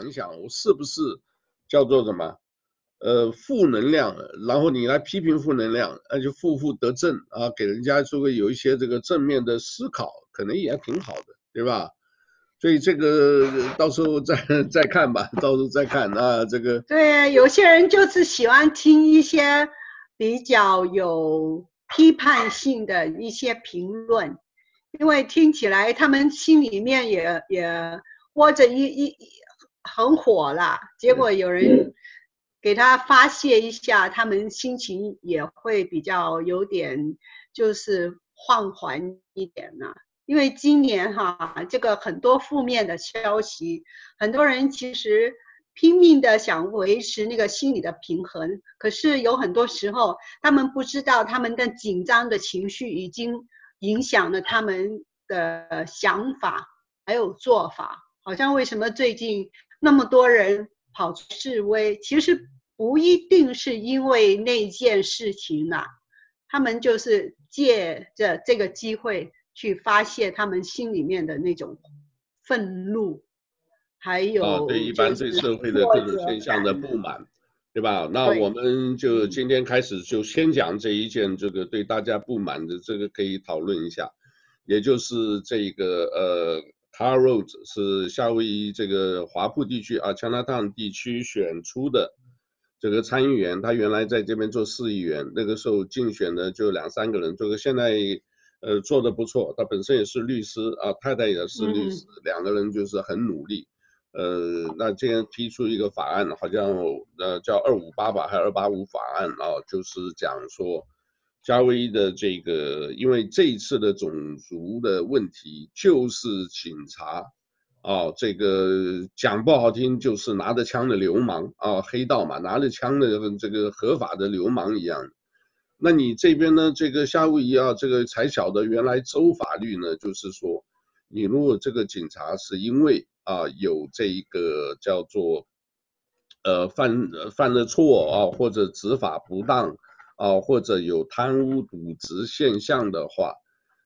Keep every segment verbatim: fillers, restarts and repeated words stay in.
想想我是不是叫做什么呃负能量，然后你来批评负能量，那就负负得正啊，给人家说有一些这个正面的思考，可能也挺好的，对吧？所以这个到时候再再看吧，到时候再看啊，这个对，有些人就是喜欢听一些比较有批判性的一些评论，因为听起来他们心里面也也窝着一一很火啦，结果有人给他发泄一下，他们心情也会比较有点就是放缓一点啦。因为今年哈，这个很多负面的消息，很多人其实拼命的想维持那个心理的平衡，可是有很多时候他们不知道他们的紧张的情绪已经影响了他们的想法还有做法。好像为什么最近那么多人跑去示威，其实不一定是因为那件事情啦，他们就是借着这个机会去发泄他们心里面的那种愤怒，还有、啊、对一般对社会的各种现象的不满，对吧？那我们就今天开始就先讲这一件这个对大家不满的，这个可以讨论一下，也就是这个呃 Haro 是夏威夷这个华埠地区啊 Chinatown 地区选出的这个参议员，他原来在这边做市议员，那个时候竞选的就两三个人，这个现在呃，做得不错，他本身也是律师啊，太太也是律师，两个人就是很努力。呃，那今天提出一个法案，好像呃叫二五八吧，还二八五法案啊，就是讲说，夏威夷的这个，因为这一次的种族的问题，就是警察啊，这个讲不好听就是拿着枪的流氓啊，黑道嘛，拿着枪的这个合法的流氓一样。那你这边呢？这个夏威夷啊，这个才晓得原来州法律呢，就是说，你如果这个警察是因为啊有这一个叫做，呃犯犯了错啊，或者执法不当啊，或者有贪污渎职现象的话，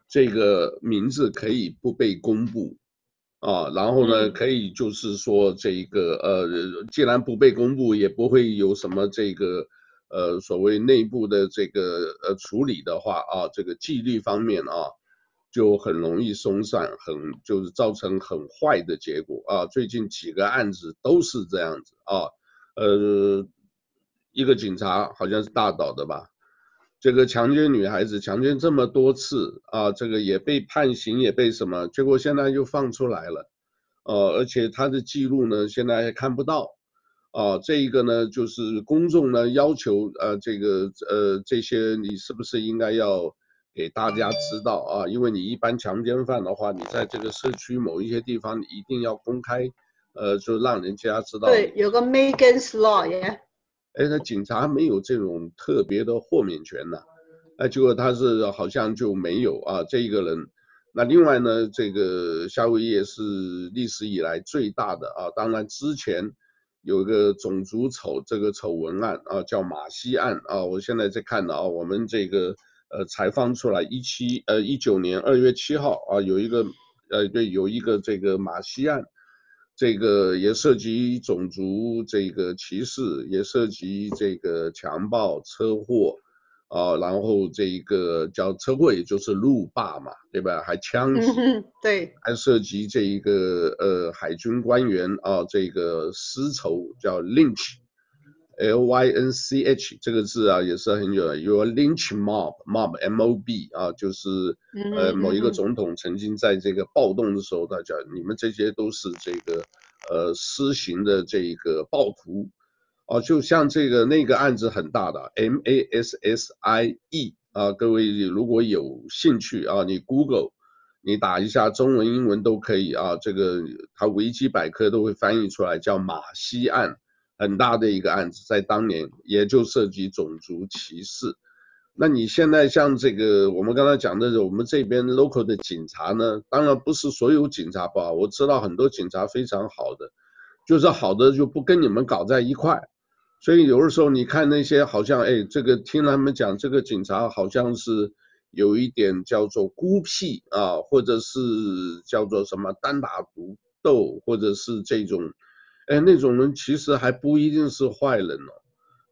这个名字可以不被公布啊，然后呢，可以就是说这一个呃，既然不被公布，也不会有什么这个。呃，所谓内部的这个呃处理的话啊，这个纪律方面啊，就很容易松散，很就是造成很坏的结果啊。最近几个案子都是这样子啊，呃，一个警察好像是大岛的吧，这个强奸女孩子，强奸这么多次啊，这个也被判刑，也被什么，结果现在又放出来了，呃，而且他的记录呢，现在还看不到。啊，这一个呢，就是公众呢要求，呃，这个呃，这些你是不是应该要给大家知道啊？因为你一般强奸犯的话，你在这个社区某一些地方，你一定要公开，呃，就让人家知道。对，有个 Megan's Law 耶。哎，那警察没有这种特别的豁免权呐、啊，那结果他是好像就没有啊，这一个人。那另外呢，这个夏威夷也是历史以来最大的啊，当然之前。有一个种族丑这个丑闻案啊，叫马西案啊，我现在在看的啊，我们这个呃采访出来一七呃一九年二月七号啊，有一个呃对有一个这个马西案，这个也涉及种族这个歧视，也涉及这个强暴车祸啊，然后这一个叫车祸也就是路霸嘛，对吧？还枪击，嗯、对，还涉及这一个呃海军官员啊，这个私仇叫 Lynch， L Y N C H 这个字啊也是很有有 Lynch mob mob M O B 啊，就是呃某一个总统曾经在这个暴动的时候，他讲你们这些都是这个呃私刑的这个暴徒。哦，就像这个那个案子很大的 M A S S I E 啊，各位如果有兴趣啊，你 Google， 你打一下中文、英文都可以啊，这个它维基百科都会翻译出来，叫马西案，很大的一个案子，在当年也就涉及种族歧视。那你现在像这个我们刚才讲的，我们这边 local 的警察呢，当然不是所有警察不好，我知道很多警察非常好的，就是好的就不跟你们搞在一块。所以有的时候你看那些好像哎，这个听他们讲这个警察好像是有一点叫做孤僻啊，或者是叫做什么单打独斗，或者是这种哎，那种人其实还不一定是坏人哦，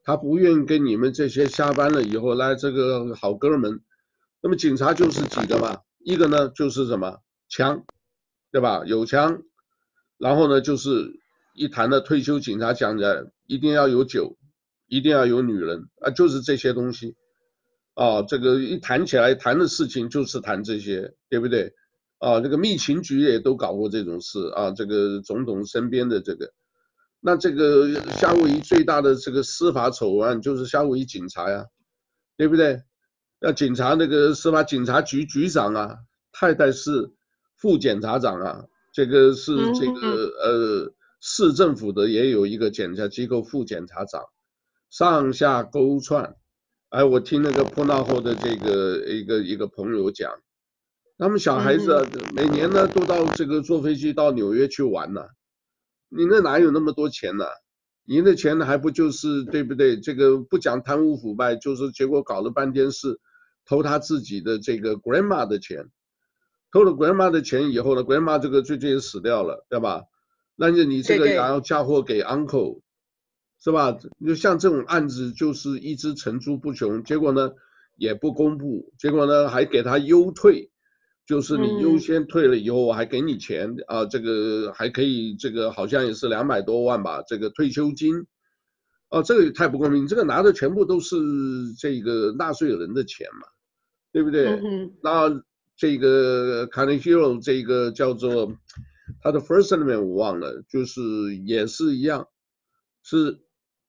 他不愿意跟你们这些下班了以后来这个好哥们。那么警察就是几个嘛，一个呢就是什么枪，对吧？有枪，然后呢就是一谈的退休警察讲的一定要有酒，一定要有女人啊，就是这些东西。啊，这个一谈起来谈的事情就是谈这些，对不对？啊，这个密情局也都搞过这种事啊，这个总统身边的这个。那这个夏威夷最大的这个司法丑闻就是夏威夷警察呀，对不对？那警察那个司法警察局局长啊，太太是副检察长啊，这个是这个呃市政府的也有一个检察机构副检察长，上下勾串。哎，我听那个破闹后的这个一个一个朋友讲，他们小孩子每年呢都到这个坐飞机到纽约去玩呢、啊。你那哪有那么多钱呢、啊？你那钱还不就是对不对？这个不讲贪污腐败，就是结果搞了半天是偷他自己的这个 grandma 的钱，偷了 grandma 的钱以后呢 ，grandma 这个最近也死掉了，对吧？那你这个也要嫁祸给 uncle， 是吧？就像这种案子就是一直层出不穷，结果呢也不公布，结果呢还给他优退。就是你优先退了以后，我还给你钱啊，这个还可以，这个好像也是两百多万吧，这个退休金，啊，这个也太不公平，这个拿的全部都是这个纳税人的钱嘛，对不对？嗯、那这个 Kanichiro 这个叫做他的 First Amendment 我忘了，就是也是一样，是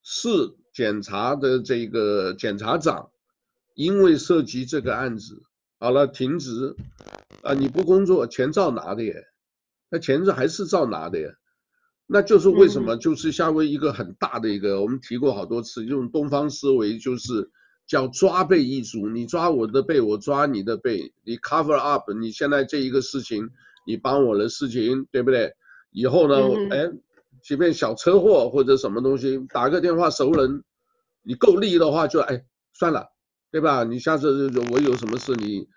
市检察的这个检察长，因为涉及这个案子。好了，停职，啊，你不工作，钱照拿的耶，那钱是还是照拿的耶，那就是为什么？就是夏威夷一个很大的一个，我们提过好多次，用东方思维就是叫抓背一族，你抓我的背，我抓你的背，你 cover up， 你现在这一个事情，你帮我的事情，对不对？以后呢，哎，即便小车祸或者什么东西，打个电话熟人，你够力的话就哎算了。对吧？你下次我有什么事，你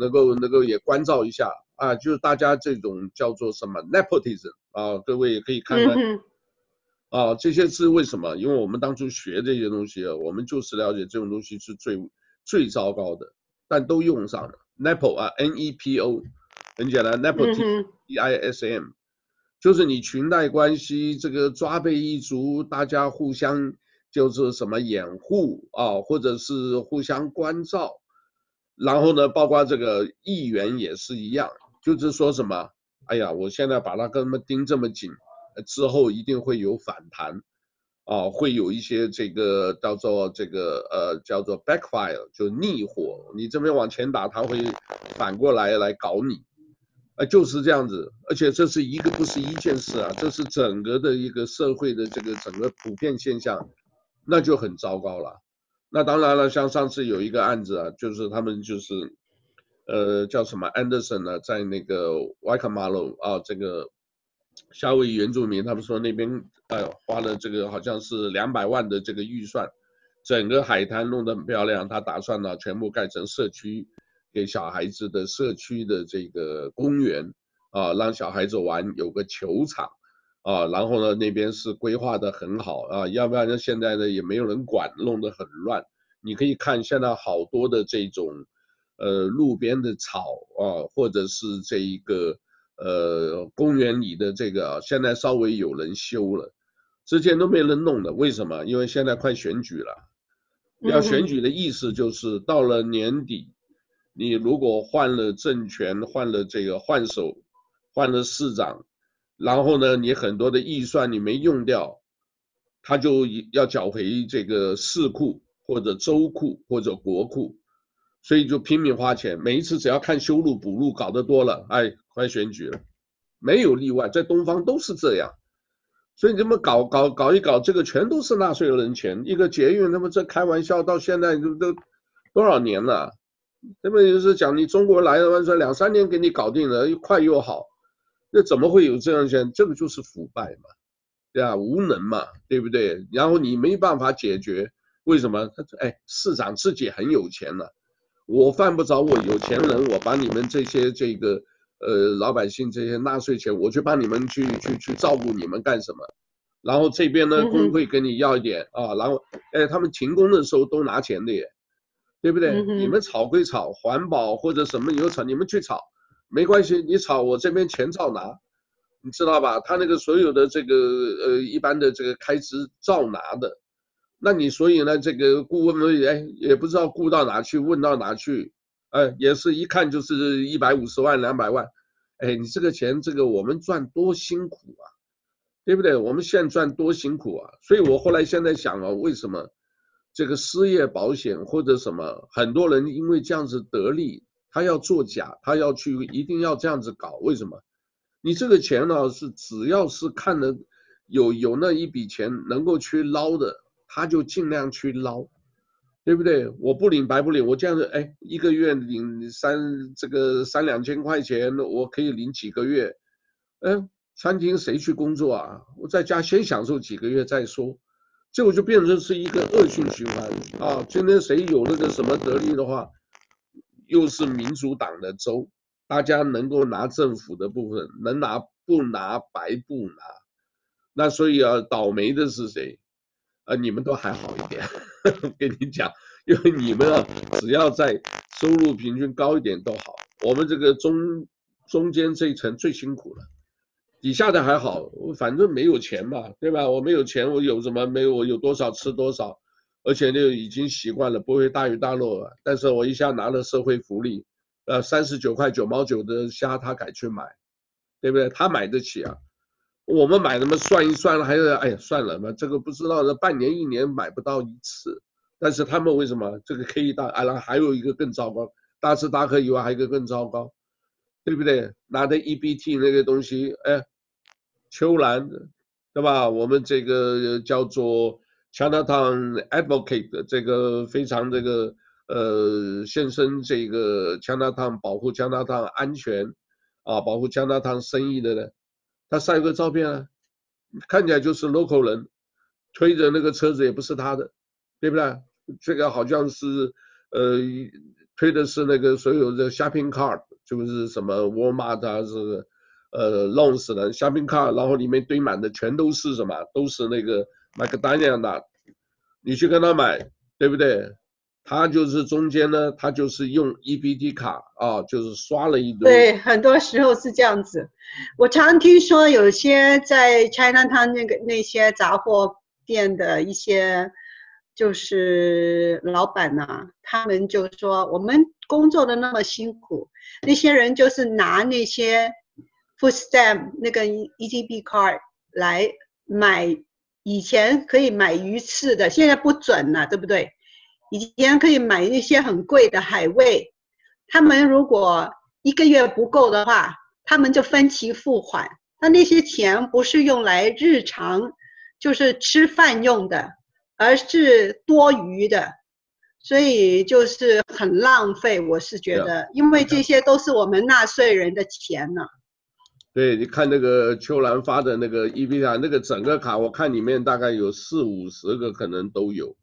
能够能够也关照一下啊！就是大家这种叫做什么 nepotism 啊，各位也可以看看、嗯、啊，这些是为什么？因为我们当初学这些东西，我们就是了解这种东西是最最糟糕的，但都用上了 nepo 啊 ，N E P O 很简单 nepotism， 就是你裙带关系，这个抓背一族，大家互相。就是什么掩护啊，或者是互相关照，然后呢，包括这个议员也是一样，就是说什么，哎呀，我现在把他跟他们盯这么紧，之后一定会有反弹，啊，会有一些这个叫做这个呃叫做 backfire， 就逆火，你这边往前打，他会反过来来搞你，呃，就是这样子，而且这是一个不是一件事啊，这是整个的一个社会的这个整个普遍现象。那就很糟糕了。那当然了，像上次有一个案子啊，就是他们就是，呃，叫什么 Anderson 呢、啊，在那个 Waikamalo 啊，这个夏威夷原住民，他们说那边哎呦花了这个好像是两百万的这个预算，整个海滩弄得很漂亮，他打算呢、啊、全部盖成社区，给小孩子的社区的这个公园啊，让小孩子玩，有个球场。啊，然后呢，那边是规划的很好啊，要不然现在呢也没有人管，弄得很乱。你可以看现在好多的这种，呃，路边的草啊，或者是这一个呃公园里的这个、啊，现在稍微有人修了，之前都没人弄的。为什么？因为现在快选举了，要选举的意思就是到了年底，你如果换了政权，换了这个换手，换了市长。然后呢，你很多的预算你没用掉，他就要缴回这个市库或者州库或者国库，所以就拼命花钱。每一次只要看修路补路搞得多了，哎，快选举了，没有例外，在东方都是这样。所以你这么搞搞搞一搞，这个全都是纳税人钱。一个捷运，那么这开玩笑，到现在都都多少年了，那么就是讲你中国来的，说两三年给你搞定了，又快又好。那怎么会有这样的钱？这个就是腐败嘛，对啊，无能嘛，对不对？然后你没办法解决，为什么？他说：“哎，市长自己很有钱了、啊，我犯不着我有钱人，我把你们这些这个呃老百姓这些纳税钱，我去帮你们去去去照顾你们干什么？然后这边呢工会跟你要一点啊，然后哎他们停工的时候都拿钱的耶，对不对？你们吵归吵，环保或者什么有吵，你们去吵没关系，你吵我这边钱照拿，你知道吧？他那个所有的这个呃一般的这个开支照拿的，那你所以呢这个顾问哎也不知道顾到哪去，问到哪去，呃也是一看就是一百五十万两百万，哎你这个钱这个我们赚多辛苦啊，对不对？我们现在赚多辛苦啊！所以我后来现在想啊，为什么这个失业保险或者什么，很多人因为这样子得利，他要作假，他要去一定要这样子搞，为什么？你这个钱呢、啊，是只要是看了有有那一笔钱能够去捞的，他就尽量去捞，对不对？我不领白不领，我这样子，哎，一个月领三这个三两千块钱，我可以领几个月，嗯。餐厅谁去工作啊？我在家先享受几个月再说，结果就变成是一个恶性循环啊！今天谁有那个什么得利的话，又是民主党的州，大家能够拿政府的部分，能拿不拿白不拿。那所以啊，倒霉的是谁？啊，你们都还好一点，呵呵跟你讲，因为你们啊，只要在收入平均高一点都好，我们这个中中间这一层最辛苦了。底下的还好，反正没有钱嘛，对吧？我没有钱，我有什么没有？我有多少吃多少，而且就已经习惯了，不会大鱼大肉了。但是我一下拿了社会福利，呃，三十九块九毛九的虾，他敢去买，对不对？他买得起啊。我们买什么算一算，还是哎呀算了嘛，这个不知道的，半年一年买不到一次。但是他们为什么这个可以大？啊，然后还有一个更糟糕，大吃大喝以外，还有一个更糟糕。对不对？拿的 E B T 那个东西，哎，秋兰，对吧？我们这个叫做 Chinatown Advocate， 这个非常这个呃，现身这个 Chinatown 保护 Chinatown 安全啊，保护 Chinatown 生意的呢，他晒个照片啊，看起来就是 local 人，推着那个车子也不是他的，对不对？这个好像是呃，推的是那个所有的 shopping cart。就是什么 Walmart 啊，是呃 Longs 的 shopping cart， 然后里面堆满的全都是什么？都是那个 macadamia nut， 你去跟他买，对不对？他就是中间呢，他就是用 E B T 卡啊，就是刷了一堆。对，很多时候是这样子。我常听说有些在 Chinatown 那个那些杂货店的一些就是老板呐、啊，他们就说我们工作的那么辛苦。那些人就是拿那些 food stamp 那个 E G B card 来买，以前可以买鱼翅的，现在不准了，对不对？以前可以买那些很贵的海味，他们如果一个月不够的话，他们就分期付款。那那些钱不是用来日常就是吃饭用的，而是多余的。所以就是很浪费，我是觉得，因为这些都是我们纳税人的钱呢、啊。对，你看那个秋兰发的那个 E B T 卡，那个整个卡，我看里面大概有四五十个，可能都有，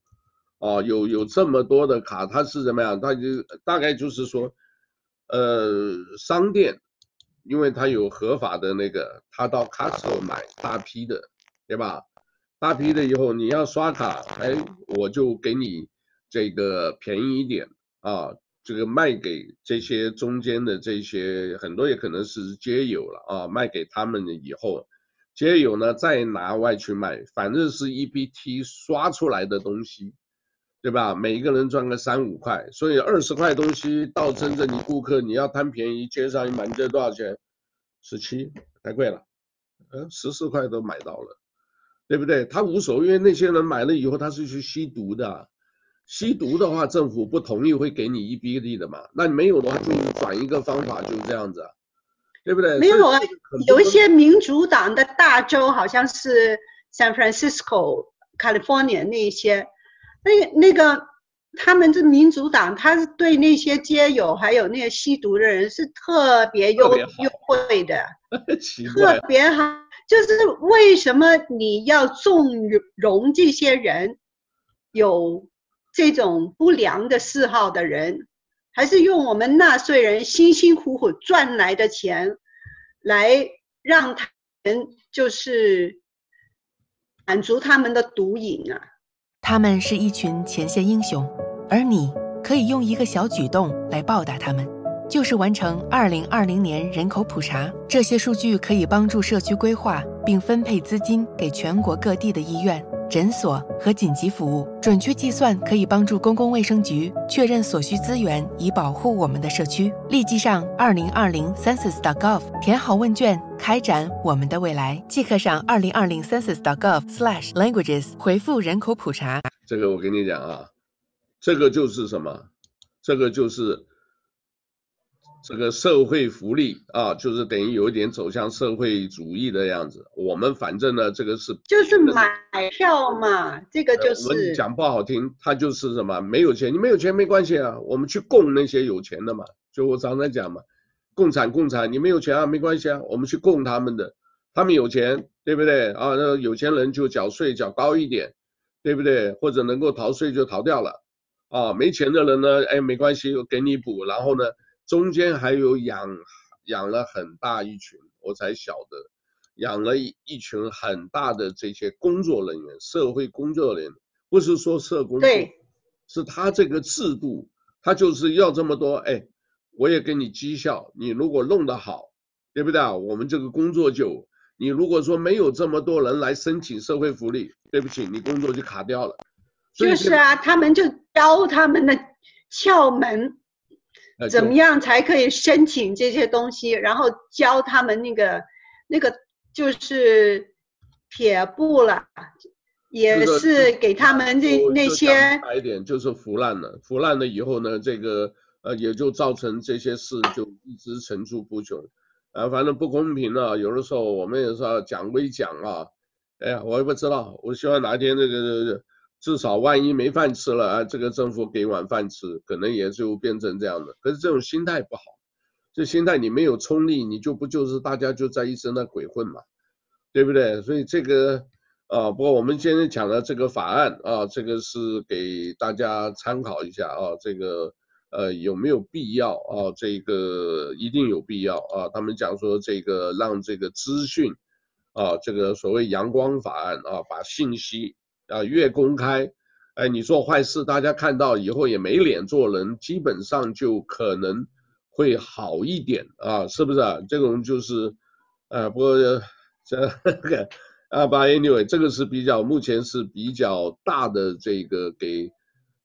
啊，有有这么多的卡，它是怎么样？它就大概就是说，呃，商店，因为它有合法的那个，它到 Costco 买大批的，对吧？大批的以后你要刷卡，哎，我就给你。这个便宜一点啊，这个卖给这些中间的这些很多也可能是街友了啊，卖给他们以后，街友呢再拿外去卖，反正是 E B T 刷出来的东西，对吧？每一个人赚个三五块，所以二十块东西到真正你顾客你要贪便宜，街上满街多少钱？十七，太贵了，嗯，十四块都买到了，对不对？他无所谓，因为那些人买了以后他是去吸毒的。吸毒的话，政府不同意会给你 E B T 的嘛？那你没有的话，就转一个方法，就是这样子、啊，对不对？没有啊，有一些民主党的大州，好像是 San Francisco、California 那一些，那那个他们这民主党，他是对那些街友还有那些吸毒的人是特别优优惠的，特别好。就是为什么你要纵容这些人有？这种不良的嗜好的人，还是用我们纳税人辛辛苦苦赚来的钱，来让他们就是满足他们的毒瘾啊。他们是一群前线英雄，而你可以用一个小举动来报答他们，就是完成二零二零年人口普查。这些数据可以帮助社区规划并分配资金给全国各地的医院、诊所和紧急服务。准确计算可以帮助公共卫生局确认所需资源，以保护我们的社区。立即上 二零二零 census 点 gov 填好问卷，开展我们的未来。即刻上 二零二零 census 点 gov slash languages 回复人口普查。这个我跟你讲啊，这个就是什么？这个就是这个社会福利啊，就是等于有一点走向社会主义的样子。我们反正呢，这个是就是买票嘛，这个就是、呃、我们讲不好听，它就是什么没有钱，你没有钱没关系啊，我们去供那些有钱的嘛。就我常常讲嘛，共产共产，你没有钱啊没关系啊，我们去供他们的，他们有钱对不对啊？那有钱人就缴税缴高一点，对不对？或者能够逃税就逃掉了啊。没钱的人呢，哎没关系，给你补，然后呢。中间还有养养了很大一群，我才晓得养了一群很大的这些工作人员，社会工作人员，不是说社工，对，是他这个制度，他就是要这么多，哎，我也给你绩效，你如果弄得好，对不对啊？我们这个工作就，你如果说没有这么多人来申请社会福利，对不起，你工作就卡掉了。就是啊，他们就教他们的窍门。怎么样才可以申请这些东西，然后教他们那个那个就是撇步了，也是给他们这那些白点就是腐烂了，腐烂了以后呢，这个呃也就造成这些事就一直层出不穷啊、呃，反正不公平了、啊。有的时候我们也说讲归讲啊，哎呀，我也不知道，我希望哪天这个。至少万一没饭吃了啊，这个政府给碗饭吃，可能也就变成这样的。可是这种心态不好，这心态你没有冲力，你就不就是大家就在一直那鬼混嘛，对不对？所以这个啊，不过我们今天讲的这个法案啊，这个是给大家参考一下啊，这个呃有没有必要啊？这个一定有必要啊。他们讲说这个让这个资讯啊，这个所谓阳光法案啊，把信息。啊，越公开，哎，你做坏事，大家看到以后也没脸做人，基本上就可能会好一点啊，是不是、啊？这种就是，呃，不过这个啊，吧 ，anyway， 这个是比较目前是比较大的这个给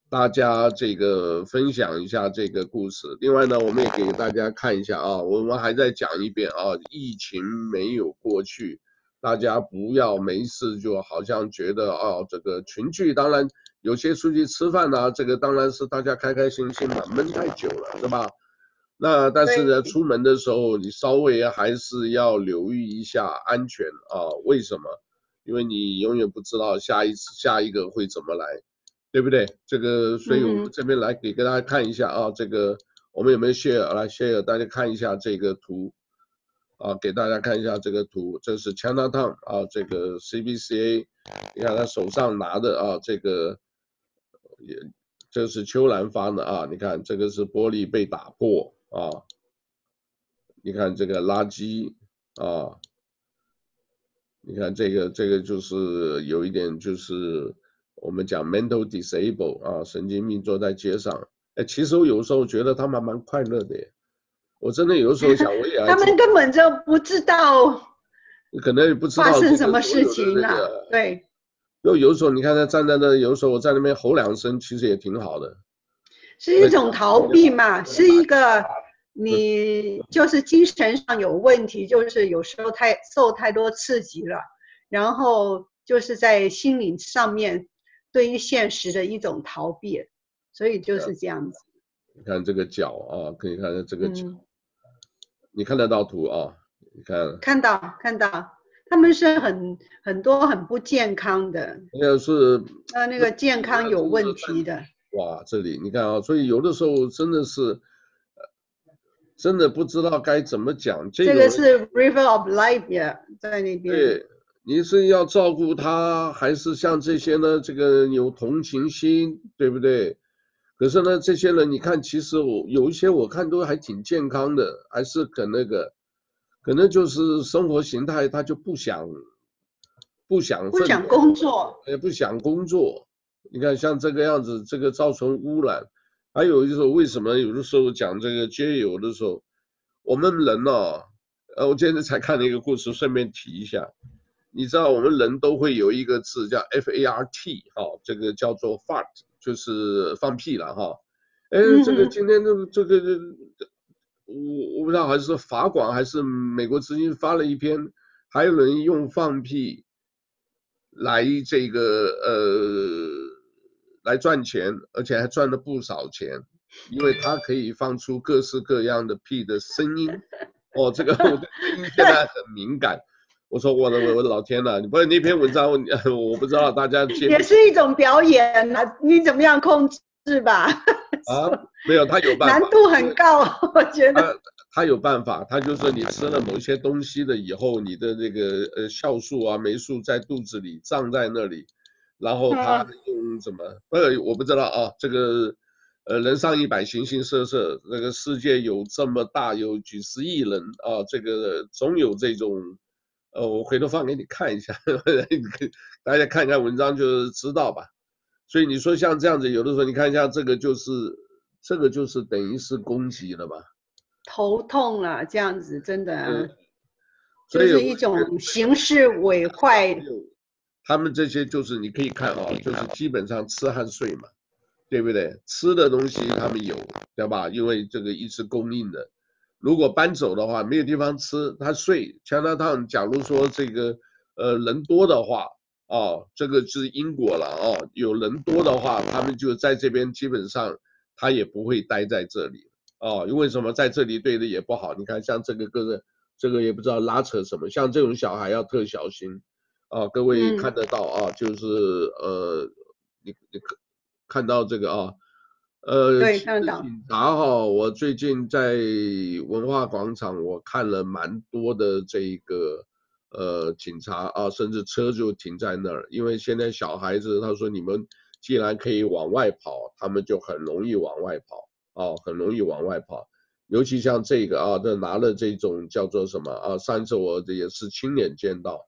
大家这个分享一下这个故事。另外呢，我们也给大家看一下啊，我们还再讲一遍啊，疫情没有过去。大家不要没事就好像觉得哦，这个群聚当然有些出去吃饭啊，这个当然是大家开开心心的，闷太久了，对吧？那但是呢，出门的时候你稍微还是要留意一下安全啊。为什么？因为你永远不知道下一次下一个会怎么来，对不对？这个，所以我们这边来给大家看一下啊，这个我们有没有 share 来 share 大家看一下这个图。啊，给大家看一下这个图，这是 Chinatown 啊，这个 C B C A， 你看他手上拿的啊，这个也这是邱兰发的啊，你看这个是玻璃被打破啊，你看这个垃圾啊，你看这个这个就是有一点就是我们讲 mental disable 啊，神经病坐在街上，哎，其实我有时候觉得他们蛮快乐的耶。我真的有时候想，我也他们根本就不知道，可能也不知道发生什么事情了、啊这个。对，又有时候你看他站在那，有时候我在那边吼两声，其实也挺好的。是一种逃避嘛，是一个你就是精神上有问题，就是有时候太受太多刺激了，然后就是在心理上面对于现实的一种逃避，所以就是这样子。你看这个脚啊，可以看这个脚。嗯，你看得到图啊？你看看到看到，他们是很很多很不健康的，那是呃那个健康有问题的。哇，这里你看啊，所以有的时候真的是，真的不知道该怎么讲。这个、这个是 River of Life 在那边。对，你是要照顾他，还是像这些呢？这个有同情心，对不对？可是呢，这些人你看，其实我有一些我看都还挺健康的，还是可那个，可能就是生活形态他就不想，不想不想工作，也不想工作。你看像这个样子，这个造成污染。还有就是为什么有的时候讲这个街友的时候，我们人呢、哦，呃，我今天才看了一个故事，顺便提一下。你知道我们人都会有一个字叫 F A R T 哈、哦，这个叫做 fart， 就是放屁了哈。哎、哦，这个今天的这个。嗯我我不知道，还是法广还是美国之音发了一篇，还有人用放屁来这个呃来赚钱，而且还赚了不少钱，因为他可以放出各式各样的屁的声音。哦，这个我对声音现在很敏感。我说我的我的老天呐！你不是那篇文章，我我不知道大家接也是一种表演啊，你怎么样控制？是吧？啊，没有，他有办法，难度很高，我觉得。他有办法，他就是你吃了某些东西了以后，你的那个呃酵素啊、霉素在肚子里胀在那里，然后他用什么？不、嗯，我不知道啊。这个呃，人上一百，形形色色，那、这个世界有这么大，有几十亿人啊，这个总有这种。呃，我回头放给你看一下，呵呵大家看一下文章就知道吧。所以你说像这样子，有的时候你看一下这个就是，这个就是等于是攻击了吧？头痛了，这样子真的、啊嗯，就是一种形式毁坏。他们这些就是你可以看啊、哦，就是基本上吃和睡嘛，对不对？吃的东西他们有，对吧？因为这个一直供应的，如果搬走的话没有地方吃，他睡。加拿大，假如说这个呃人多的话。哦，这个是英国了哦。有人多的话，他们就在这边，基本上他也不会待在这里哦。因为什么，在这里对的也不好。你看，像这个各个这个也不知道拉扯什么，像这种小孩要特小心啊、哦。各位看得到啊，嗯、就是呃，你你看到这个啊，呃，对，看到警察哈、哦。我最近在文化广场，我看了蛮多的这一个。呃，警察啊，甚至车就停在那儿，因为现在小孩子，他说你们既然可以往外跑，他们就很容易往外跑啊，很容易往外跑。尤其像这个啊，这拿了这种叫做什么啊？上次我也是亲眼见到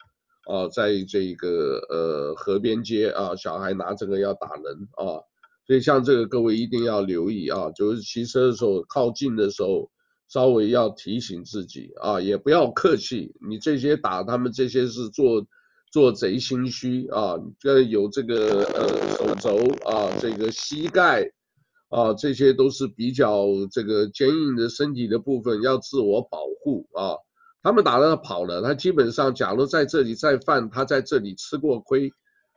啊，在这个呃河边街啊，小孩拿这个要打人啊，所以像这个各位一定要留意啊，就是骑车的时候靠近的时候。稍微要提醒自己啊，也不要客气。你这些打他们这些是做做贼心虚啊，有这个呃手肘啊，这个膝盖啊，这些都是比较这个坚硬的身体的部分，要自我保护啊。他们打了跑了，他基本上假如在这里再犯，他在这里吃过亏，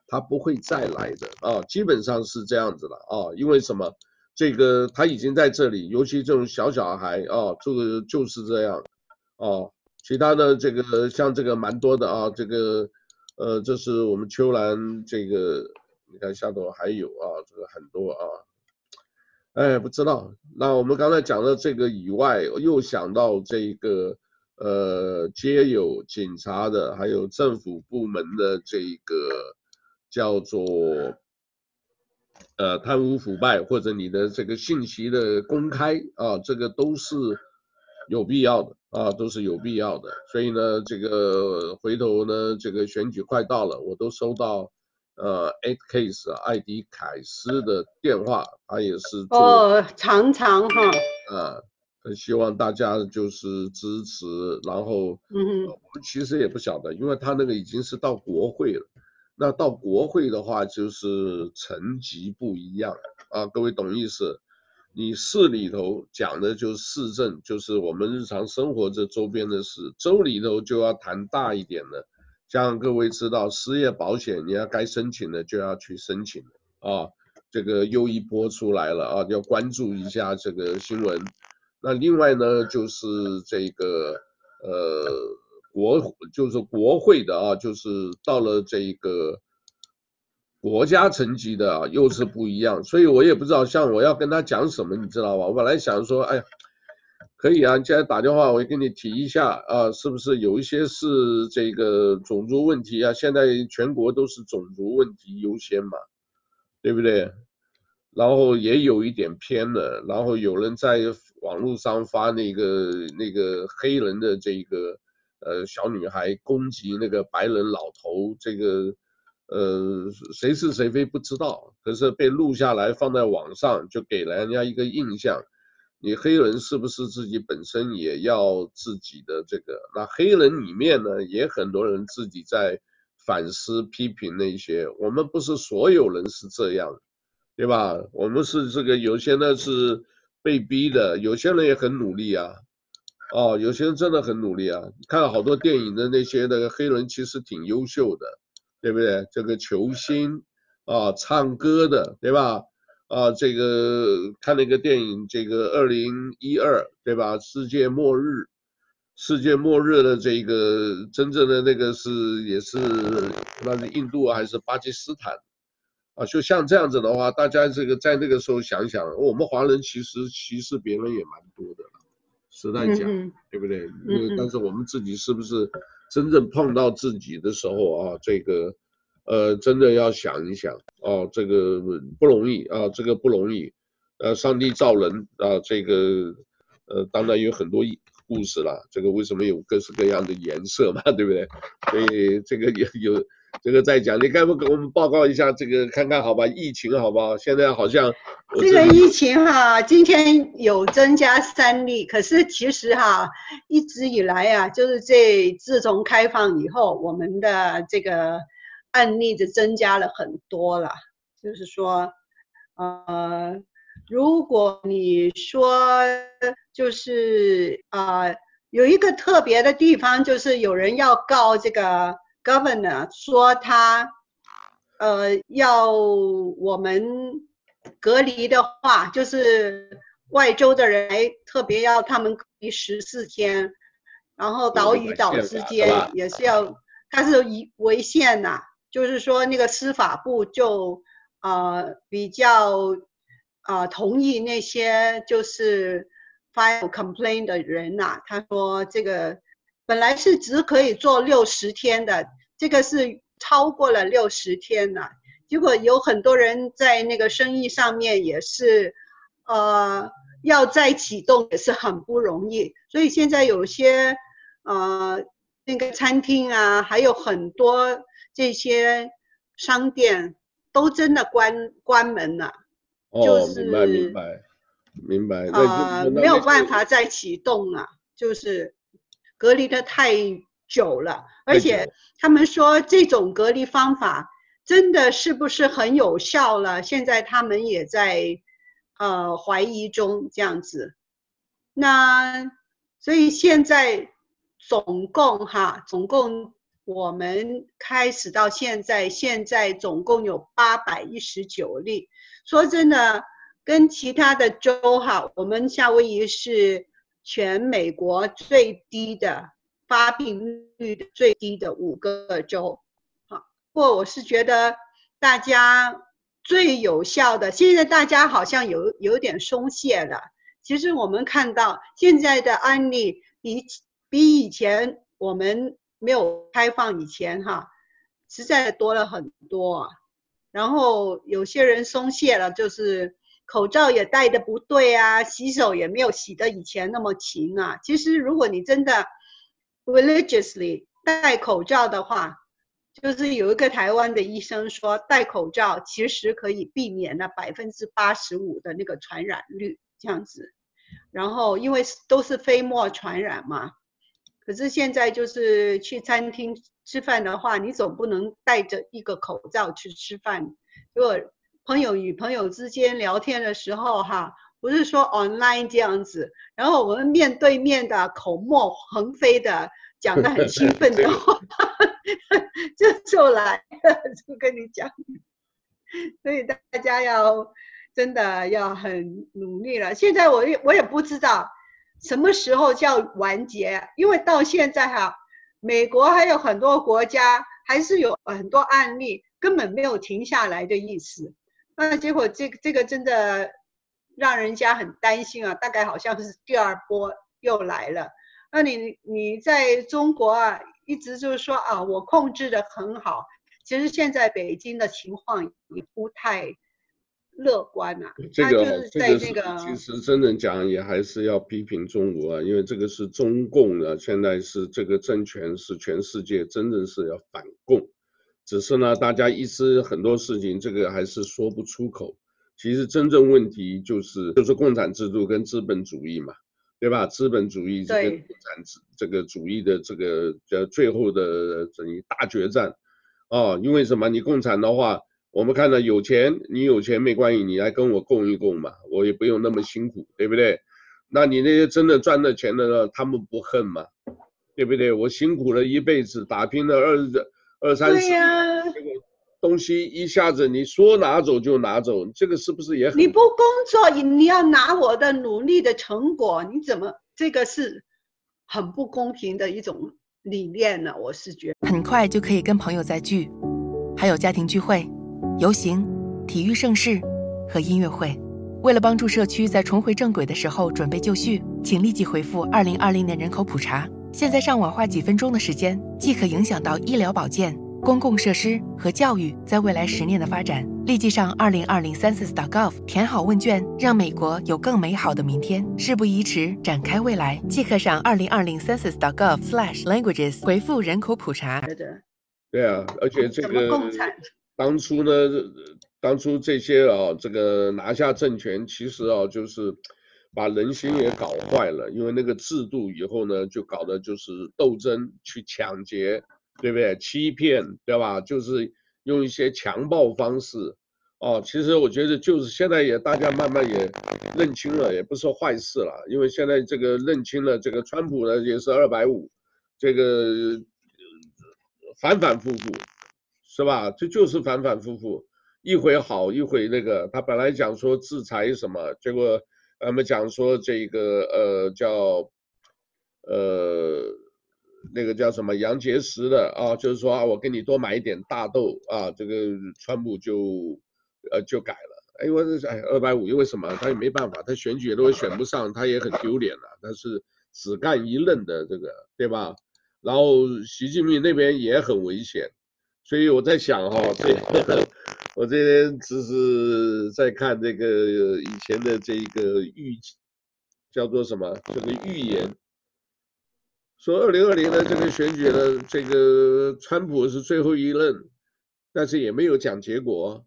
他不会再来的啊，基本上是这样子了啊，因为什么？这个他已经在这里，尤其这种小小孩啊，这个就是这样，哦，其他的这个像这个蛮多的啊，这个，呃，这是我们秋兰这个，你看下头还有啊，这个很多啊，哎，不知道。那我们刚才讲了这个以外，又想到这个，呃，街友、警察的，还有政府部门的这个叫做。呃，贪污腐败或者你的这个信息的公开啊，这个都是有必要的啊，都是有必要的。所以呢，这个回头呢，这个选举快到了，我都收到呃 ，Eight Case 艾迪凯斯的电话，他也是做哦，常常哈啊，希望大家就是支持，然后嗯，我们其实也不晓得，因为他那个已经是到国会了。那到国会的话，就是层级不一样啊，各位懂意思？你市里头讲的就是市政，就是我们日常生活这周边的事；州里头就要谈大一点的，像各位知道，失业保险你要该申请的就要去申请啊。这个又一波出来了啊，要关注一下这个新闻。那另外呢，就是这个呃。国就是国会的啊，就是到了这个国家层级的啊，又是不一样，所以我也不知道像我要跟他讲什么，你知道吧？我本来想说，哎呀，可以啊，你现在打电话，我跟你提一下啊，是不是有一些是这个种族问题啊？现在全国都是种族问题优先嘛，对不对？然后也有一点偏了，然后有人在网络上发那个那个黑人的这个。呃小女孩攻击那个白人老头，这个呃谁是谁非不知道，可是被录下来放在网上，就给人家一个印象，你黑人是不是自己本身也要自己的这个？那黑人里面呢，也很多人自己在反思批评那些，我们不是所有人是这样，对吧？我们是这个有些呢是被逼的，有些人也很努力啊，哦，有些人真的很努力啊。看了好多电影的那些那个黑人其实挺优秀的，对不对？这个球星啊，唱歌的，对吧？啊，这个看那个电影，这个二零一二，对吧？世界末日，世界末日的这个真正的那个是也是那是印度还是巴基斯坦啊？就像这样子的话，大家这个在那个时候想想，我们华人其实歧视别人也蛮多的，实在讲，嗯嗯对不对？嗯嗯但是我们自己是不是真正碰到自己的时候啊，这个？呃，真的要想一想哦，这个不容易啊，这个不容易。呃，上帝造人啊，这个呃，当然有很多故事啦。这个为什么有各式各样的颜色嘛，对不对？所以这个有有这个在讲，你该不给我们报告一下这个看看好吧？疫情好不好？现在好像这个疫情哈，今天有增加三例，可是其实哈，一直以来啊，就是这自从开放以后，我们的这个。案例的增加了很多了，就是说，呃，如果你说就是啊、呃，有一个特别的地方，就是有人要告这个 governor 说他，呃，要我们隔离的话，就是外州的人特别要他们隔离十四天，然后岛与岛之间也是要，它是违宪呐、啊。就是说，那个司法部就呃比较呃同意那些就是 file complaint 的人呐、啊。他说这个本来是只可以做六十天的，这个是超过了六十天了。结果有很多人在那个生意上面也是呃要再启动也是很不容易，所以现在有些呃那个餐厅啊，还有很多。这些商店都真的关关门了，哦、就是明白明白明白，啊、呃，没有办法再启动了，就是隔离的太久了，而且他们说这种隔离方法真的是不是很有效了？现在他们也在呃怀疑中这样子，那所以现在总共哈，总共。我们开始到现在，现在总共有八百一十九例。说真的，跟其他的州哈，我们夏威夷是全美国最低的发病率最低的五个州。啊，不过我是觉得大家最有效的，现在大家好像有有点松懈了。其实我们看到现在的案例比比以前我们。没有开放以前哈，实在多了很多、啊，然后有些人松懈了，就是口罩也戴的不对啊，洗手也没有洗的以前那么勤啊。其实如果你真的 religiously 戴口罩的话，就是有一个台湾的医生说，戴口罩其实可以避免了百分之八十五的那个传染率这样子，然后因为都是飞沫传染嘛。可是现在就是去餐厅吃饭的话，你总不能戴着一个口罩去吃饭。如果朋友与朋友之间聊天的时候哈，不是说 online 这样子，然后我们面对面的口沫横飞的讲得很兴奋的话，这就来了，就跟你讲。所以大家要真的要很努力了。现在我也我也不知道。什么时候叫完结？因为到现在哈、啊，美国还有很多国家还是有很多案例根本没有停下来的意思。那结果这个这个真的让人家很担心啊！大概好像是第二波又来了。那你你在中国啊，一直就是说啊，我控制得很好。其实现在北京的情况也不太乐观啊。这个就是在那个、这个、其实真正讲也还是要批评中国啊，因为这个是中共的、啊，现在是这个政权是全世界真正是要反共，只是呢大家一时很多事情这个还是说不出口。其实真正问题就是就是共产制度跟资本主义嘛，对吧？资本主义跟共产这个主义的这个最后的等于大决战啊、哦！因为什么？你共产的话，我们看到有钱，你有钱没关系，你来跟我共一共嘛，我也不用那么辛苦，对不对？那你那些真的赚了钱的呢，他们不恨嘛，对不对？我辛苦了一辈子，打拼了二二三十年。东西一下子你说拿走就拿走，这个是不是也很？你不工作，你要拿我的努力的成果，你怎么？这个是很不公平的一种理念呢、啊。我是觉得很快就可以跟朋友再聚，还有家庭聚会、游行、体育盛事和音乐会。为了帮助社区在重回正轨的时候准备就绪，请立即回复二零二零年人口普查。现在上网花几分钟的时间，即可影响到医疗保健、公共设施和教育在未来十年的发展，立即上二零二零 census 点 gov 填好问卷，让美国有更美好的明天。事不宜迟，展开未来，即刻上二零二零 census 点 gov slash languages 回复人口普查。对啊，而且这个当初呢，当初这些啊，这个拿下政权，其实啊，就是把人心也搞坏了，因为那个制度以后呢，就搞的就是斗争去抢劫。对不对？欺骗，对吧？就是用一些强暴方式，哦，其实我觉得就是现在也大家慢慢也认清了，也不是坏事了，因为现在这个认清了，这个川普呢也是二百五，这个反反复复，是吧？这就是反反复复，一回好一回那个，他本来讲说制裁什么，结果他们讲说这个呃叫呃。那个叫什么杨洁篪的啊，就是说啊，我给你多买一点大豆啊，这个川普就呃就改了。哎，我哎二百五，因为什么？他也没办法，他选举都选不上，他也很丢脸了、啊。他是只干一任的这个，对吧？然后习近平那边也很危险，所以我在想哈、哦，这我这边只是在看这个以前的这个预叫做什么这个预言。说二零二零的这个选举呢，这个川普是最后一任，但是也没有讲结果，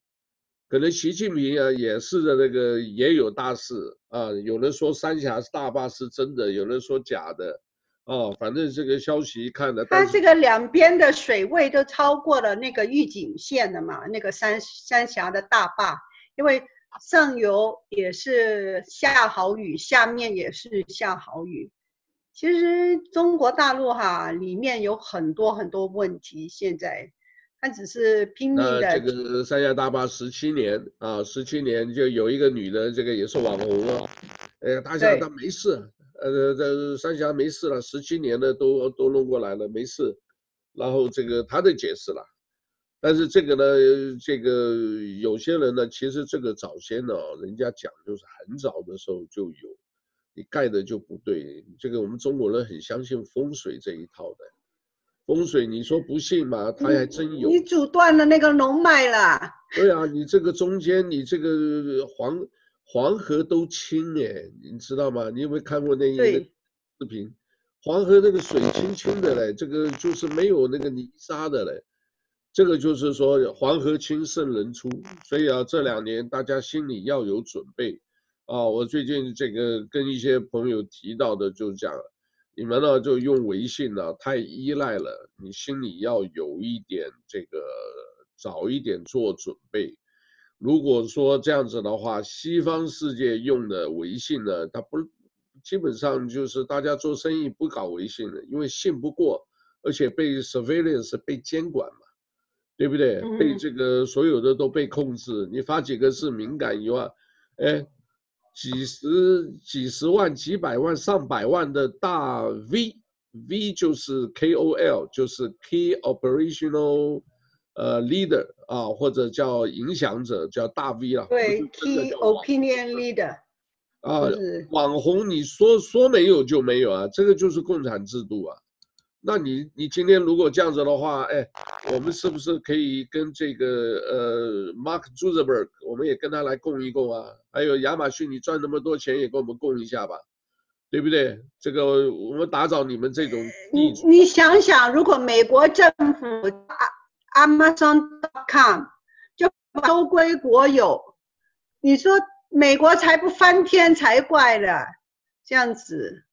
可能习近平啊也是的那个也有大事啊，有人说三峡大坝是真的，有人说假的，哦，反正这个消息看的。他这个两边的水位都超过了那个预警线了嘛，那个三三峡的大坝，因为上游也是下豪雨，下面也是下豪雨。其实中国大陆哈里面有很多很多问题，现在它只是拼命的。这个三峡大坝十七年啊，十七年就有一个女的，这个也是网红了，哎，大家她没事，呃，这三峡没事了，十七年的都都弄过来了，没事。然后这个她的解释了，但是这个呢，这个有些人呢，其实这个早先呢，人家讲就是很早的时候就有。你盖的就不对，这个我们中国人很相信风水这一套的。风水你说不信嘛，它还真有。你阻断了那个龙脉了。对啊，你这个中间你这个黄黄河都清哎，你知道吗？你有没有看过那一个视频？黄河那个水清清的嘞，这个就是没有那个泥沙的嘞。这个就是说黄河清圣人出，所以啊这两年大家心里要有准备。啊、哦，我最近这个跟一些朋友提到的，就讲你们呢就用微信呢、啊、太依赖了，你心里要有一点这个早一点做准备。如果说这样子的话，西方世界用的微信呢，它不基本上就是大家做生意不搞微信了，因为信不过，而且被 surveillance 被监管嘛，对不对？被这个所有的都被控制，你发几个字敏感以外，哎。几十几十万、几百万、上百万的大 V，V V 就是 K O L， 就是 Key Operational 呃 Leader 啊，或者叫影响者，叫大 V 啦。对 ，Key Opinion Leader 啊，网红你说说没有就没有啊，这个就是共产制度啊，那你你今天如果这样子的话，哎，我们是不是可以跟这个呃 Mark Zuckerberg， 我们也跟他来共一共啊？还有亚马逊，你赚那么多钱也跟我们共一下吧，对不对？这个我们打扰你们这种你你想想，如果美国政府 Amazon 点 com 就收归国有，你说美国才不翻天才怪了，这样子。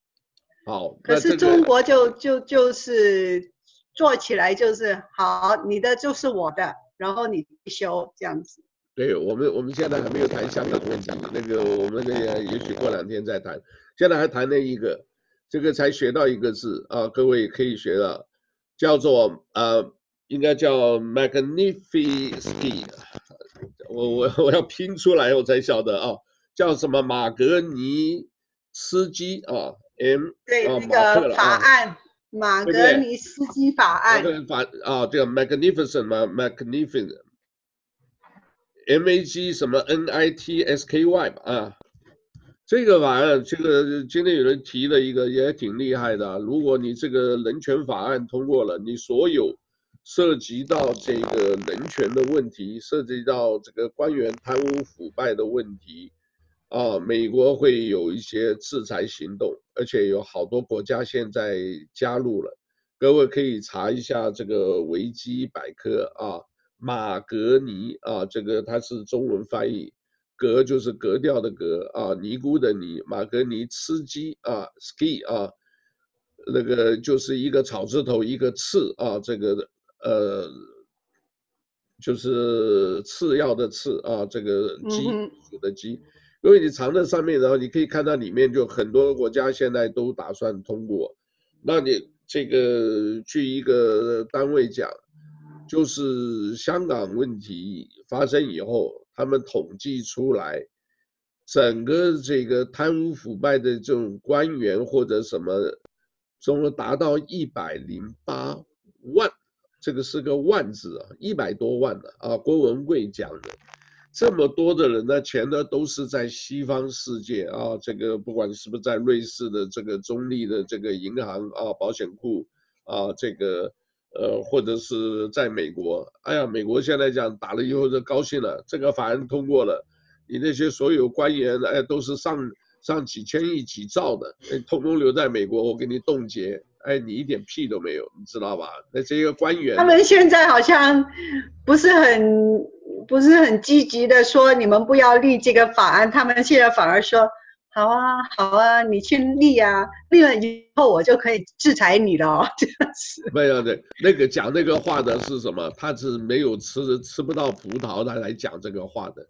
好，可是中国就、这个、就就是做起来就是好，你的就是我的，然后你修这样子。对，我们我们现在还没有谈香港问题，那个我们也也许过两天再谈。现在还谈了一个，这个才学到一个字啊，各位可以学到，叫做呃，应该叫 Magnitsky， 我我我要拼出来我才晓得啊，叫什么马格尼斯基啊。M, 对、哦、那个法案、啊、马格尼斯基法案啊，这个 magnificent 嘛 magnificent M A G 什么 N I T S K Y 啊，这个法案，这个今天有人提了一个也挺厉害的、啊，如果你这个人权法案通过了，你所有涉及到这个人权的问题，涉及到这个官员贪污腐败的问题。啊，美国会有一些制裁行动，而且有好多国家现在加入了。各位可以查一下这个维基百科啊，马格尼啊，这个它是中文翻译，格就是格调的格啊，尼姑的尼，马格尼茨基啊 ，ski 啊，那个就是一个草字头一个刺啊，这个呃。就是次要的次啊，这个鸡的鸡，因为你藏在上面，然后你可以看到里面就很多国家现在都打算通过。那你这个去一个单位讲，就是香港问题发生以后，他们统计出来，整个这个贪污腐败的这种官员或者什么，总共达到一百零八万。这个是个万字啊，一百多万的啊，郭文贵讲的，这么多的人呢，钱呢都是在西方世界啊，这个不管是不是在瑞士的这个中立的这个银行啊、保险库啊，这个呃，或者是在美国，哎呀，美国现在讲打了以后就高兴了，这个法案通过了，你那些所有官员哎都是上上几千亿、几兆的，哎，通通留在美国，我给你冻结。哎，你一点屁都没有，你知道吧？那这个官员，他们现在好像不是很不是很积极的说你们不要立这个法案，他们现在反而说好啊好啊，你去立啊，立了以后我就可以制裁你了、哦。这样子没有对，那个讲那个话的是什么？他是没有吃吃不到葡萄，他来讲这个话的。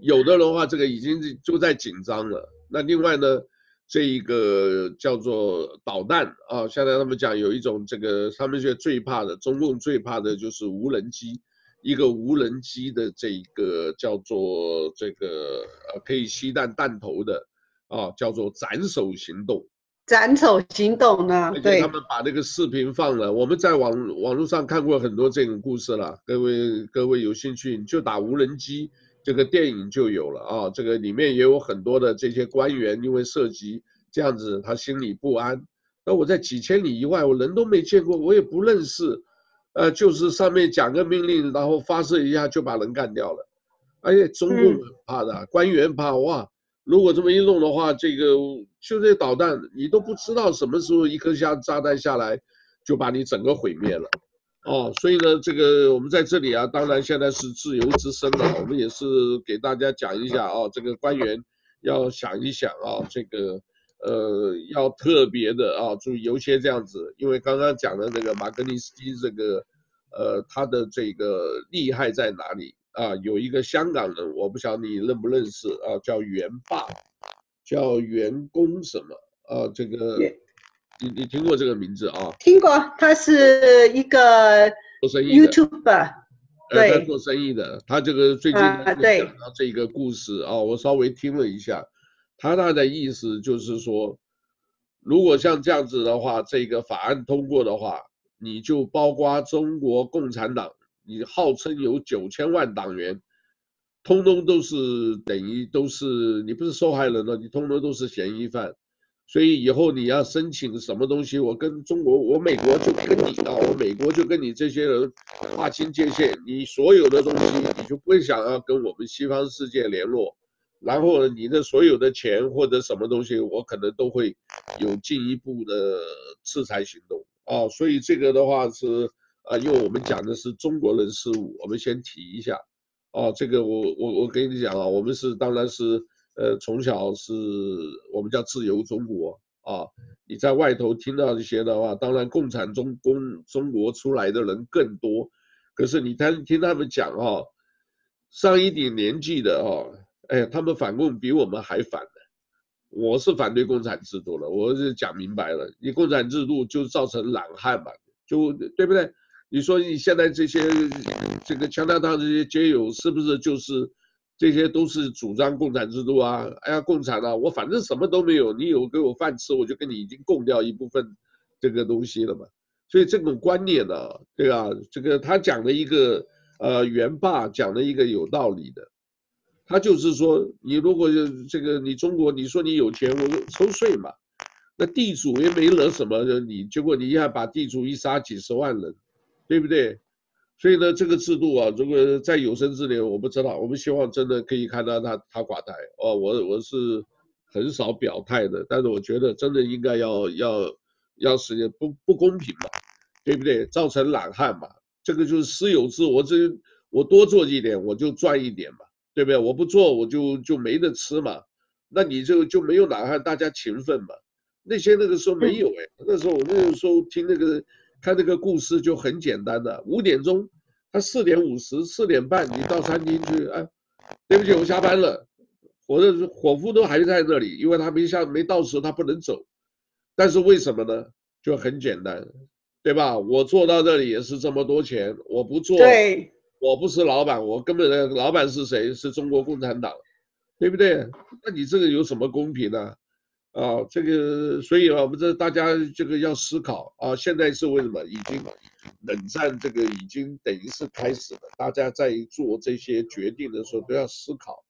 有的人话，这个已经就在紧张了。那另外呢？这一个叫做导弹啊，现在他们讲有一种这个，他们现在最怕的，中共最怕的就是无人机，一个无人机的这一个叫做这个呃可以吸弹弹头的啊，叫做斩首行动。斩首行动呢？对，他们把那个视频放了，我们在网网络上看过很多这种故事了，各位各位有兴趣你就打无人机。这个电影就有了啊，这个里面也有很多的这些官员，因为涉及这样子，他心里不安。那我在几千里以外，我人都没见过，我也不认识，呃，就是上面讲个命令，然后发射一下就把人干掉了。而且中共很怕的，嗯、官员怕哇，如果这么一弄的话，这个就这导弹，你都不知道什么时候一颗下炸弹下来，就把你整个毁灭了。哦，所以呢，这个我们在这里啊，当然现在是自由之声了，我们也是给大家讲一下啊，这个官员要想一想啊，这个呃要特别的啊，注意有些这样子，因为刚刚讲的那个马格尼斯基这个呃他的这个厉害在哪里啊？有一个香港人，我不晓得你认不认识啊，叫袁霸，叫袁公什么啊？这个。你你听过这个名字啊？听过，他是一个 YouTuber， 对、呃，他做生意的。他这个最近讲到这个故事啊，我稍微听了一下，他大的意思就是说，如果像这样子的话，这个法案通过的话，你就包括中国共产党，你号称有九千万党员，通通都是等于都是你不是受害人了，你通通都是嫌疑犯。所以以后你要申请什么东西，我跟中国，我美国就跟你啊，我美国就跟你这些人划清界限，你所有的东西你就不想要跟我们西方世界联络，然后你的所有的钱或者什么东西，我可能都会有进一步的制裁行动啊。所以这个的话是啊，因为我们讲的是中国人事务，我们先提一下啊。这个我我我跟你讲啊，我们是当然是。呃，从小是我们叫自由中国啊，你在外头听到这些的话，当然共产中中中国出来的人更多，可是你听听他们讲哈、啊，上一点年纪的哈、啊，哎，他们反共比我们还反的。我是反对共产制度了，我是讲明白了，你共产制度就造成懒汉嘛，就对不对？你说你现在这些这个强调他这些街友是不是就是？这些都是主张共产制度啊！哎呀，共产啊，我反正什么都没有，你有给我饭吃，我就跟你已经供掉一部分这个东西了嘛。所以这种观念呢、啊，对吧、啊？这个他讲的一个呃袁霸讲的一个有道理的，他就是说，你如果这个你中国，你说你有钱，我抽税嘛，那地主也没惹什么你，结果你一下把地主一杀几十万人，对不对？所以呢，这个制度啊，如果在有生之年，我不知道，我们希望真的可以看到他他垮台哦。我我是很少表态的，但是我觉得真的应该要要要实现不不公平嘛，对不对？造成懒汉嘛，这个就是私有制。我这我多做一点，我就赚一点嘛，对不对？我不做，我就就没得吃嘛。那你就就没有懒汉，大家勤奋嘛。那些那个时候没有哎、欸，那时候我那个时候听那个。看这个故事就很简单的，五点钟，他四点五十、四点半，你到餐厅去，哎，对不起，我下班了，我的伙夫都还在那里，因为他没下没到时，他不能走。但是为什么呢？就很简单，对吧？我做到这里也是这么多钱，我不做，对，我不是老板，我根本老板是谁？是中国共产党，对不对？那你这个有什么公平呢、啊？啊，这个，所以啊，我们这大家这个要思考啊。现在是为什么已经冷战这个已经等于是开始了？大家在做这些决定的时候都要思考。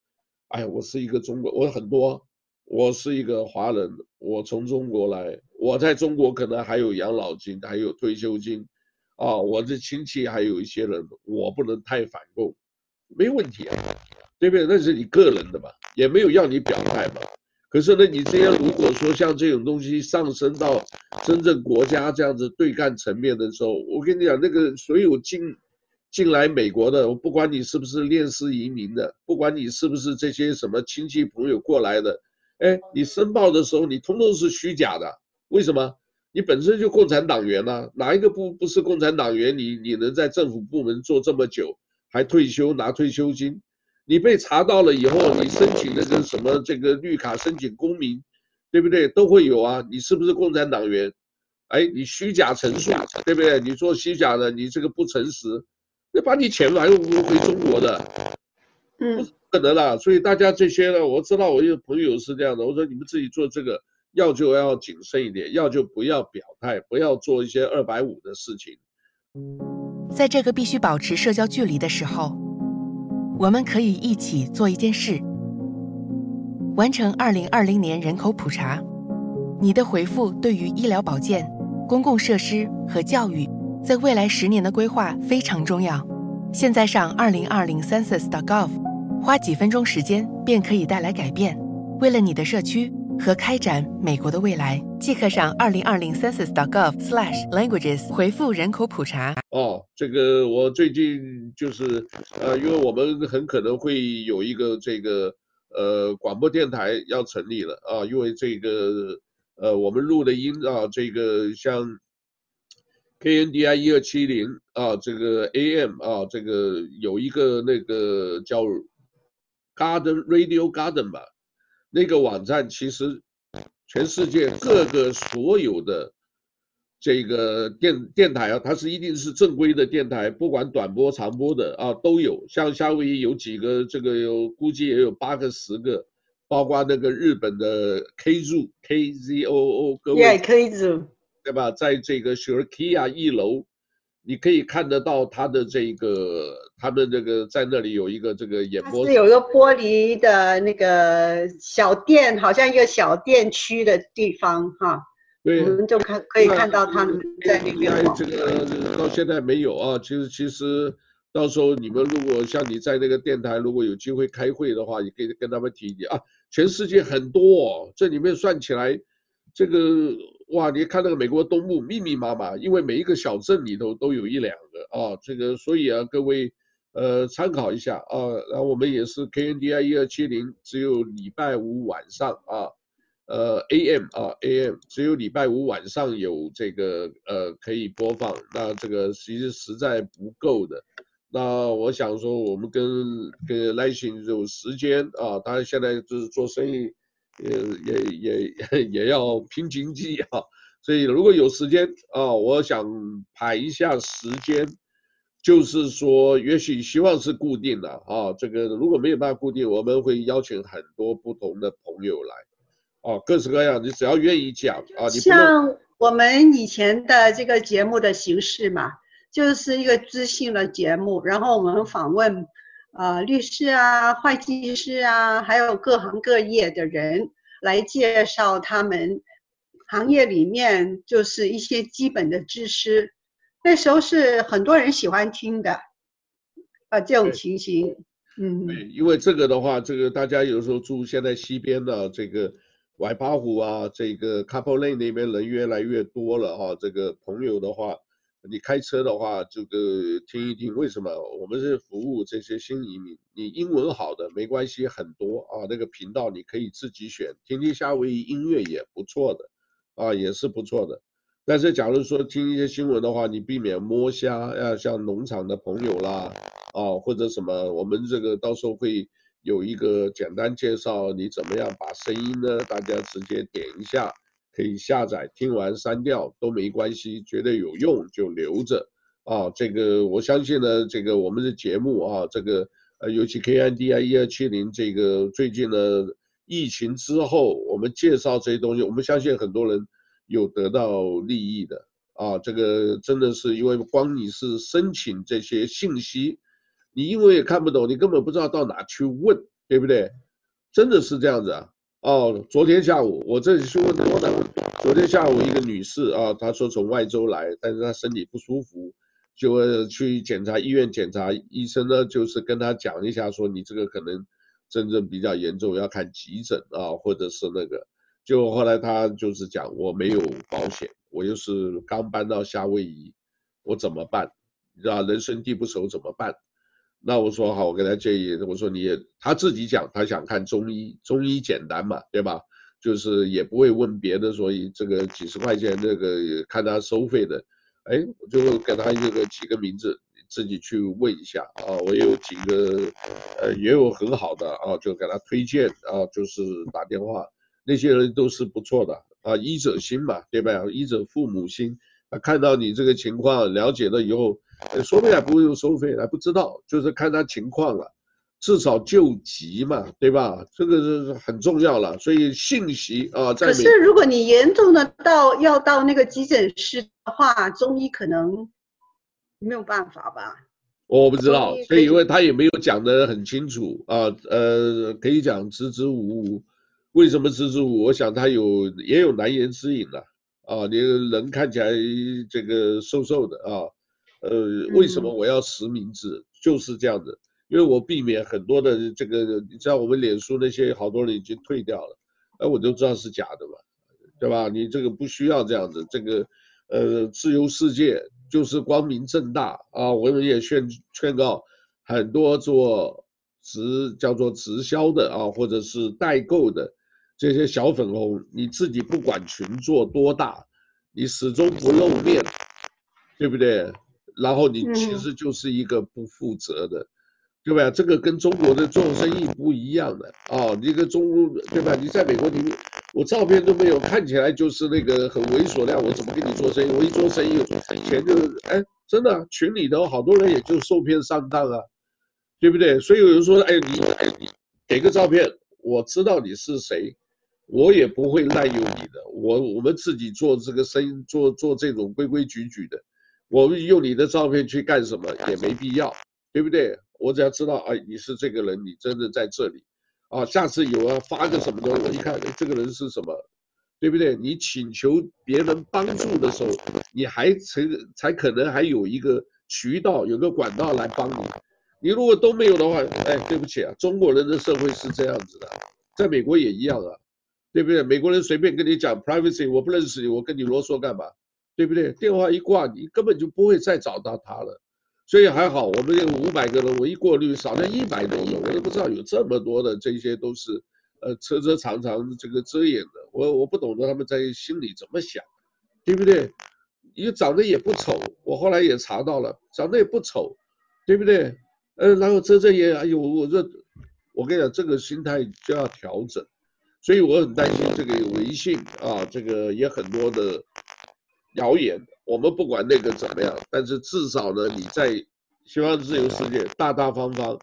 哎，我是一个中国，我很多，我是一个华人，我从中国来，我在中国可能还有养老金，还有退休金，啊，我的亲戚还有一些人，我不能太反共，没问题啊，对不对？那是你个人的嘛，也没有要你表态嘛。可是呢，你这样如果说像这种东西上升到真正国家这样子对干层面的时候，我跟你讲，那个所有进进来美国的，我不管你是不是恋尸移民的，不管你是不是这些什么亲戚朋友过来的，哎，你申报的时候你通通是虚假的，为什么？你本身就共产党员啊，哪一个不不是共产党员？你你能在政府部门做这么久，还退休拿退休金？你被查到了以后，你申请那个什么这个绿卡，申请公民，对不对？都会有啊。你是不是共产党员？哎，你虚假陈述，对不对？你做虚假的，你这个不诚实，那把你遣返回中国的，嗯，不可能啦。所以大家这些呢，我知道我有朋友是这样的，我说你们自己做这个，要就要谨慎一点，要就不要表态，不要做一些二百五的事情。在这个必须保持社交距离的时候。我们可以一起做一件事，完成二零二零年人口普查。你的回复对于医疗保健、公共设施和教育在未来十年的规划非常重要。现在上 二零二零 census 点 gov 花几分钟时间便可以带来改变。为了你的社区和开展美国的未来，即刻上 二零二零 census 点 gov slash languages 回复人口普查。哦，这个我最近就是，呃，因为我们很可能会有一个这个呃广播电台要成立了啊，因为这个呃我们录的音啊，这个像 K N D I 一二七零啊，这个 A M 啊，这个有一个那个叫 Garden Radio Garden 吧，那个网站其实。全世界各个所有的这个电电台啊，它是一定是正规的电台，不管短波长波的啊都有。像夏威夷有几个，这个有估计也有八个十个，包括那个日本的 K Z O O K Z O O 各位 ，Yeah K Z O O 对吧？在这个雪尔基亚一楼，你可以看得到他的这个，他的这个在那里有一个这个演播室，是有一个玻璃的那个小店，好像一个小店区的地方哈。对，我们就看可以看到他们在那边。这个到现在没有啊，其实其实到时候你们如果像你在那个电台，如果有机会开会的话，也可以跟他们提一提啊。全世界很多、哦，这里面算起来，这个。哇，你看那个美国东部密密麻麻，因为每一个小镇里头都有一两个啊，这个所以啊，各位呃参考一下啊。然后我们也是 K N D I 一二七零，只有礼拜五晚上啊，呃 A M 啊 A M， 只有礼拜五晚上有这个呃可以播放。那这个其实实在不够的。那我想说，我们跟跟赖清德有时间啊，他现在就是做生意。也也也也要拼经济啊，所以如果有时间啊，我想排一下时间，就是说，也许希望是固定的啊。这个如果没有办法固定，我们会邀请很多不同的朋友来，啊，各式各样，你只要愿意讲啊，你像我们以前的这个节目的形式嘛，就是一个知性的节目，然后我们访问。呃，律师啊，会计师啊，还有各行各业的人来介绍他们行业里面就是一些基本的知识。那时候是很多人喜欢听的，啊，这种情形，嗯，因为这个的话，这个大家有时候住现在西边的这个Waipahu啊，这个Kapolei那边人越来越多了哈、啊，这个朋友的话。你开车的话，这个听一听，为什么我们是服务这些新移民？你英文好的没关系，很多啊，那个频道你可以自己选，听听夏威夷音乐也不错的，啊，也是不错的。但是假如说听一些新闻的话，你避免摸虾，啊，像农场的朋友啦，啊，或者什么，我们这个到时候会有一个简单介绍，你怎么样把声音呢？大家直接点一下。可以下载，听完删掉都没关系，觉得有用就留着啊。这个我相信呢，这个我们的节目啊，这个呃，尤其 K N D I 一二七零这个最近呢，疫情之后，我们介绍这些东西，我们相信很多人有得到利益的啊。这个真的是因为光你是申请这些信息，你因为也看不懂，你根本不知道到哪去问，对不对？真的是这样子啊。哦，昨天下午我这里去问多的，昨天下午一个女士啊，她说从外州来，但是她身体不舒服，就去检查医院检查，医生呢就是跟她讲一下说你这个可能真正比较严重，要看急诊啊，或者是那个，就后来她就是讲我没有保险，我又是刚搬到夏威夷，我怎么办？你知道人生地不熟怎么办？那我说好，我给他建议，我说你也他自己讲，他想看中医，中医简单嘛，对吧？就是也不会问别的，所以这个几十块钱那个看他收费的，哎，我就给他那个几个名字，自己去问一下啊。我有几个，呃，也有很好的啊，就给他推荐啊，就是打电话，那些人都是不错的啊，医者心嘛，对吧？医者父母心。他看到你这个情况，了解了以后，说不定还不用收费，还不知道，就是看他情况了，至少救急嘛，对吧？这个是很重要了，所以信息啊，在可是如果你严重的到要到那个急诊室的话，中医可能没有办法吧？我不知道，所以因为他也没有讲得很清楚啊，呃，可以讲支支吾吾，为什么支支吾吾？我想他有也有难言之隐了、啊。啊，你人看起来这个瘦瘦的啊，呃，为什么我要实名制？嗯、就是这样子，因为我避免很多的这个，你知道我们脸书那些好多人已经退掉了，哎，我都知道是假的嘛，对吧？你这个不需要这样子，这个，呃，自由世界就是光明正大啊。我们也劝劝告很多做直叫做直销的啊，或者是代购的。这些小粉红，你自己不管群做多大，你始终不露面，对不对？然后你其实就是一个不负责的，对吧？这个跟中国的做生意不一样的啊！你跟中，对吧？你在美国，你我照片都没有，看起来就是那个很猥琐的，我怎么跟你做生意？我一做生意，钱就哎，真的、啊、群里头好多人也就受骗上当啊，对不对？所以有人说，哎，你哎你给个照片，我知道你是谁。我也不会滥用你的，我我们自己做这个生意，做做这种规规矩矩的，我用你的照片去干什么也没必要，对不对？我只要知道，哎，你是这个人，你真的在这里，啊，下次有啊发个什么东西，我一看，哎，这个人是什么，对不对？你请求别人帮助的时候，你还才才可能还有一个渠道，有个管道来帮你。你如果都没有的话，哎，对不起啊，中国人的社会是这样子的，在美国也一样啊，对不对？美国人随便跟你讲 privacy， 我不认识你，我跟你啰嗦干嘛？对不对？电话一挂，你根本就不会再找到他了。所以还好，我们这五百个人，我一过滤，少了一百多个，我都不知道有这么多的，这些都是呃遮遮藏藏这个遮掩的。我我不懂得他们在心里怎么想，对不对？你长得也不丑，我后来也查到了，长得也不丑，对不对？呃，然后遮遮掩，哎呦，我这我跟你讲，这个心态就要调整。所以我很担心这个有微信啊，这个也很多的谣言。我们不管那个怎么样，但是至少呢，你在西方自由世界大大方方，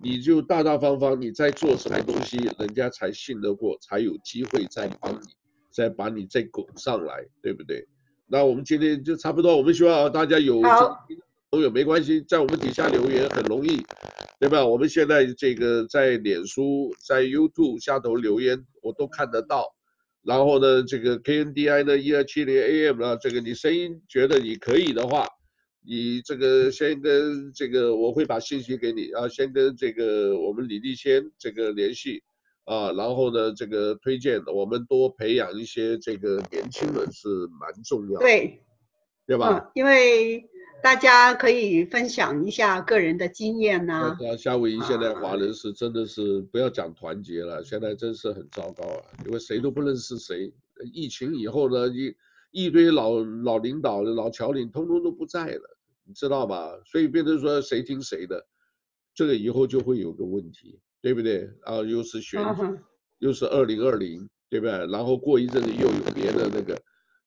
你就大大方方，你在做什么东西，人家才信得过，才有机会再帮你，再把你再拱上来，对不对？那我们今天就差不多，我们希望大家有朋友没关系，在我们底下留言很容易，对吧？我们现在这个在脸书、在 YouTube 下头留言，我都看得到。然后呢，这个 K N D I 呢一二七零 A M 啊，这个你声音觉得你可以的话，你这个先跟这个我会把信息给你啊，先跟这个我们李立先这个联系啊，然后呢，这个推荐我们多培养一些这个年轻人是蛮重要的，对，对吧？嗯，因为大家可以分享一下个人的经验呐，啊。夏威夷现在华人是真的是不要讲团结了，啊，现在真是很糟糕啊，因为谁都不认识谁。疫情以后呢，一一堆老老领导、老侨领，通通都不在了，你知道吧？所以变成说谁听谁的，这个以后就会有个问题，对不对？啊，又是选举，啊，又是二零二零，对不对？然后过一阵子又有别的那个，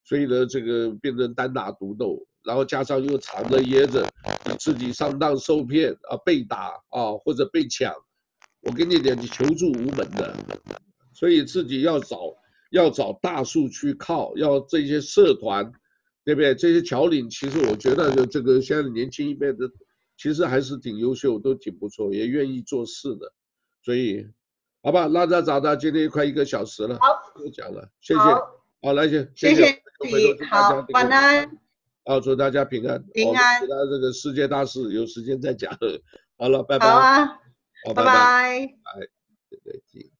所以呢，这个变成单打独斗。然后加上又藏着掖着，自己上当受骗啊，被打啊，或者被抢，我跟你讲，你求助无门的。所以自己要找，要找大树去靠，要这些社团，对不对？这些侨领，其实我觉得这个现在年轻一辈的，其实还是挺优秀，都挺不错，也愿意做事的。所以，好吧，拉扎扎的，今天快一个小时了，好，不讲了，谢谢，好，来谢，谢谢你，好，晚安。啊，祝大家平安，平安。其他这个世界大事有时间再讲。好了，拜拜。好啊，拜拜。拜拜。